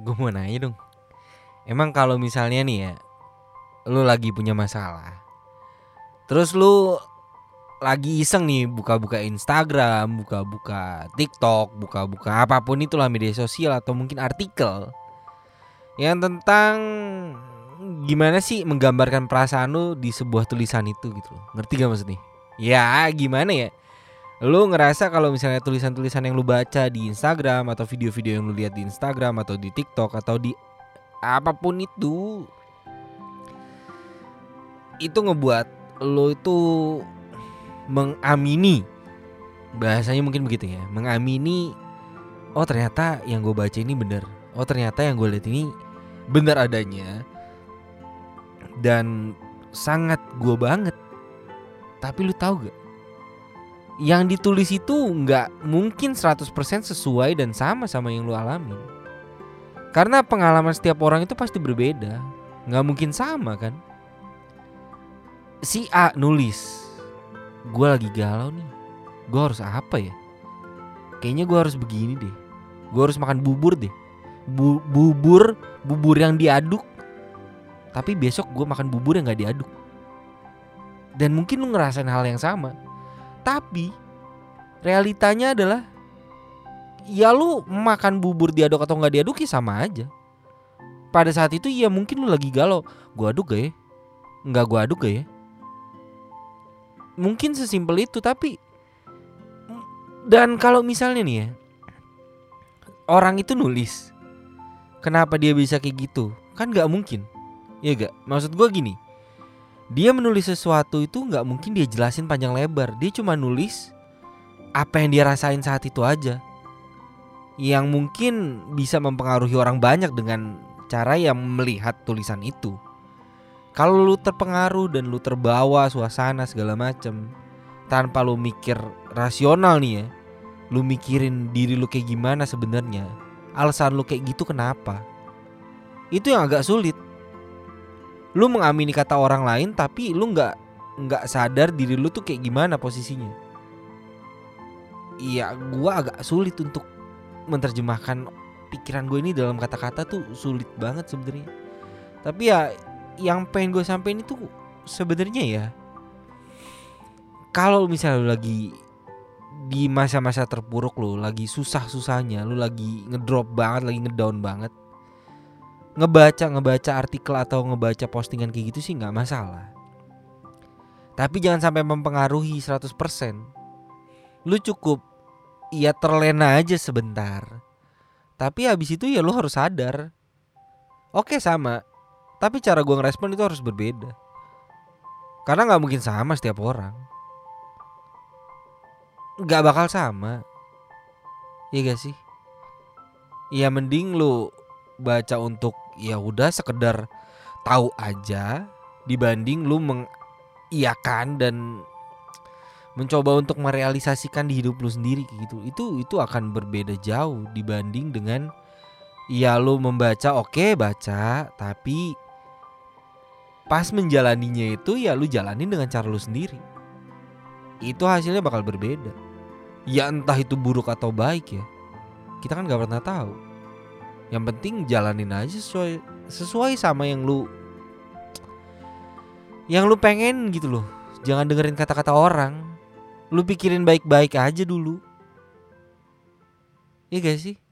gue mau nanya dong. Emang kalau misalnya nih ya, lu lagi punya masalah, terus lu lagi iseng nih buka-buka Instagram, buka-buka TikTok, buka-buka apapun itulah media sosial atau mungkin artikel yang tentang gimana sih menggambarkan perasaan lu di sebuah tulisan itu gitu. Ngerti gak maksudnya? Ya gimana ya, lu ngerasa kalau misalnya tulisan-tulisan yang lu baca di Instagram atau video-video yang lu lihat di Instagram atau di TikTok atau di apapun itu ngebuat lu itu mengamini, bahasanya mungkin begitu ya, mengamini, oh ternyata yang gue baca ini benar, oh ternyata yang gue lihat ini benar adanya, dan sangat gue banget. Tapi lu tahu gak, yang ditulis itu gak mungkin 100% sesuai dan sama yang lu alami, karena pengalaman setiap orang itu pasti berbeda, gak mungkin sama kan. Si A nulis, gue lagi galau nih, gue harus apa ya, kayaknya gue harus begini deh, gue harus makan bubur deh, bubur yang diaduk. Tapi besok gue makan bubur yang gak diaduk. Dan mungkin lu ngerasain hal yang sama, tapi realitanya adalah ya lu makan bubur diaduk atau gak diaduk ya sama aja. Pada saat itu ya mungkin lu lagi galau, gue aduk gak ya, nggak gue aduk gak ya, mungkin sesimpel itu. Tapi dan kalau misalnya nih ya, orang itu nulis, kenapa dia bisa kayak gitu? Kan gak mungkin, ya gak? Maksud gue gini, dia menulis sesuatu itu gak mungkin dia jelasin panjang lebar. Dia cuma nulis apa yang dia rasain saat itu aja, yang mungkin bisa mempengaruhi orang banyak dengan cara yang melihat tulisan itu. Kalau lu terpengaruh dan lu terbawa suasana segala macem, tanpa lu mikir rasional nih ya, lu mikirin diri lu kayak gimana sebenarnya, alasan lu kayak gitu kenapa, itu yang agak sulit. Lu mengamini kata orang lain tapi lu gak sadar diri lu tuh kayak gimana posisinya. Iya, gua agak sulit untuk menerjemahkan pikiran gue ini dalam kata-kata tuh sulit banget sebenarnya. Tapi ya yang pengen gue sampein itu sebenarnya ya, kalau misalnya lu lagi di masa-masa terpuruk, lu lagi susah-susahnya, lu lagi ngedrop banget, lagi ngedown banget, ngebaca artikel atau ngebaca postingan kayak gitu sih gak masalah. Tapi jangan sampai mempengaruhi 100%. Lu cukup ya terlena aja sebentar, tapi habis itu ya lu harus sadar, oke sama, tapi cara gue ngerespon itu harus berbeda, karena gak mungkin sama setiap orang, gak bakal sama. Iya gak sih? Ya mending lu baca untuk ya udah sekedar tahu aja, dibanding lu mengiyakan dan mencoba untuk merealisasikan di hidup lu sendiri gitu. Itu akan berbeda jauh dibanding dengan ya lu membaca, oke baca, tapi pas menjalaninya itu ya lu jalanin dengan cara lu sendiri. Itu hasilnya bakal berbeda. Ya entah itu buruk atau baik ya, kita kan gak pernah tahu. Yang penting jalanin aja sesuai sama yang lu pengen gitu loh. Jangan dengerin kata-kata orang, lu pikirin baik-baik aja dulu. Iya gak sih?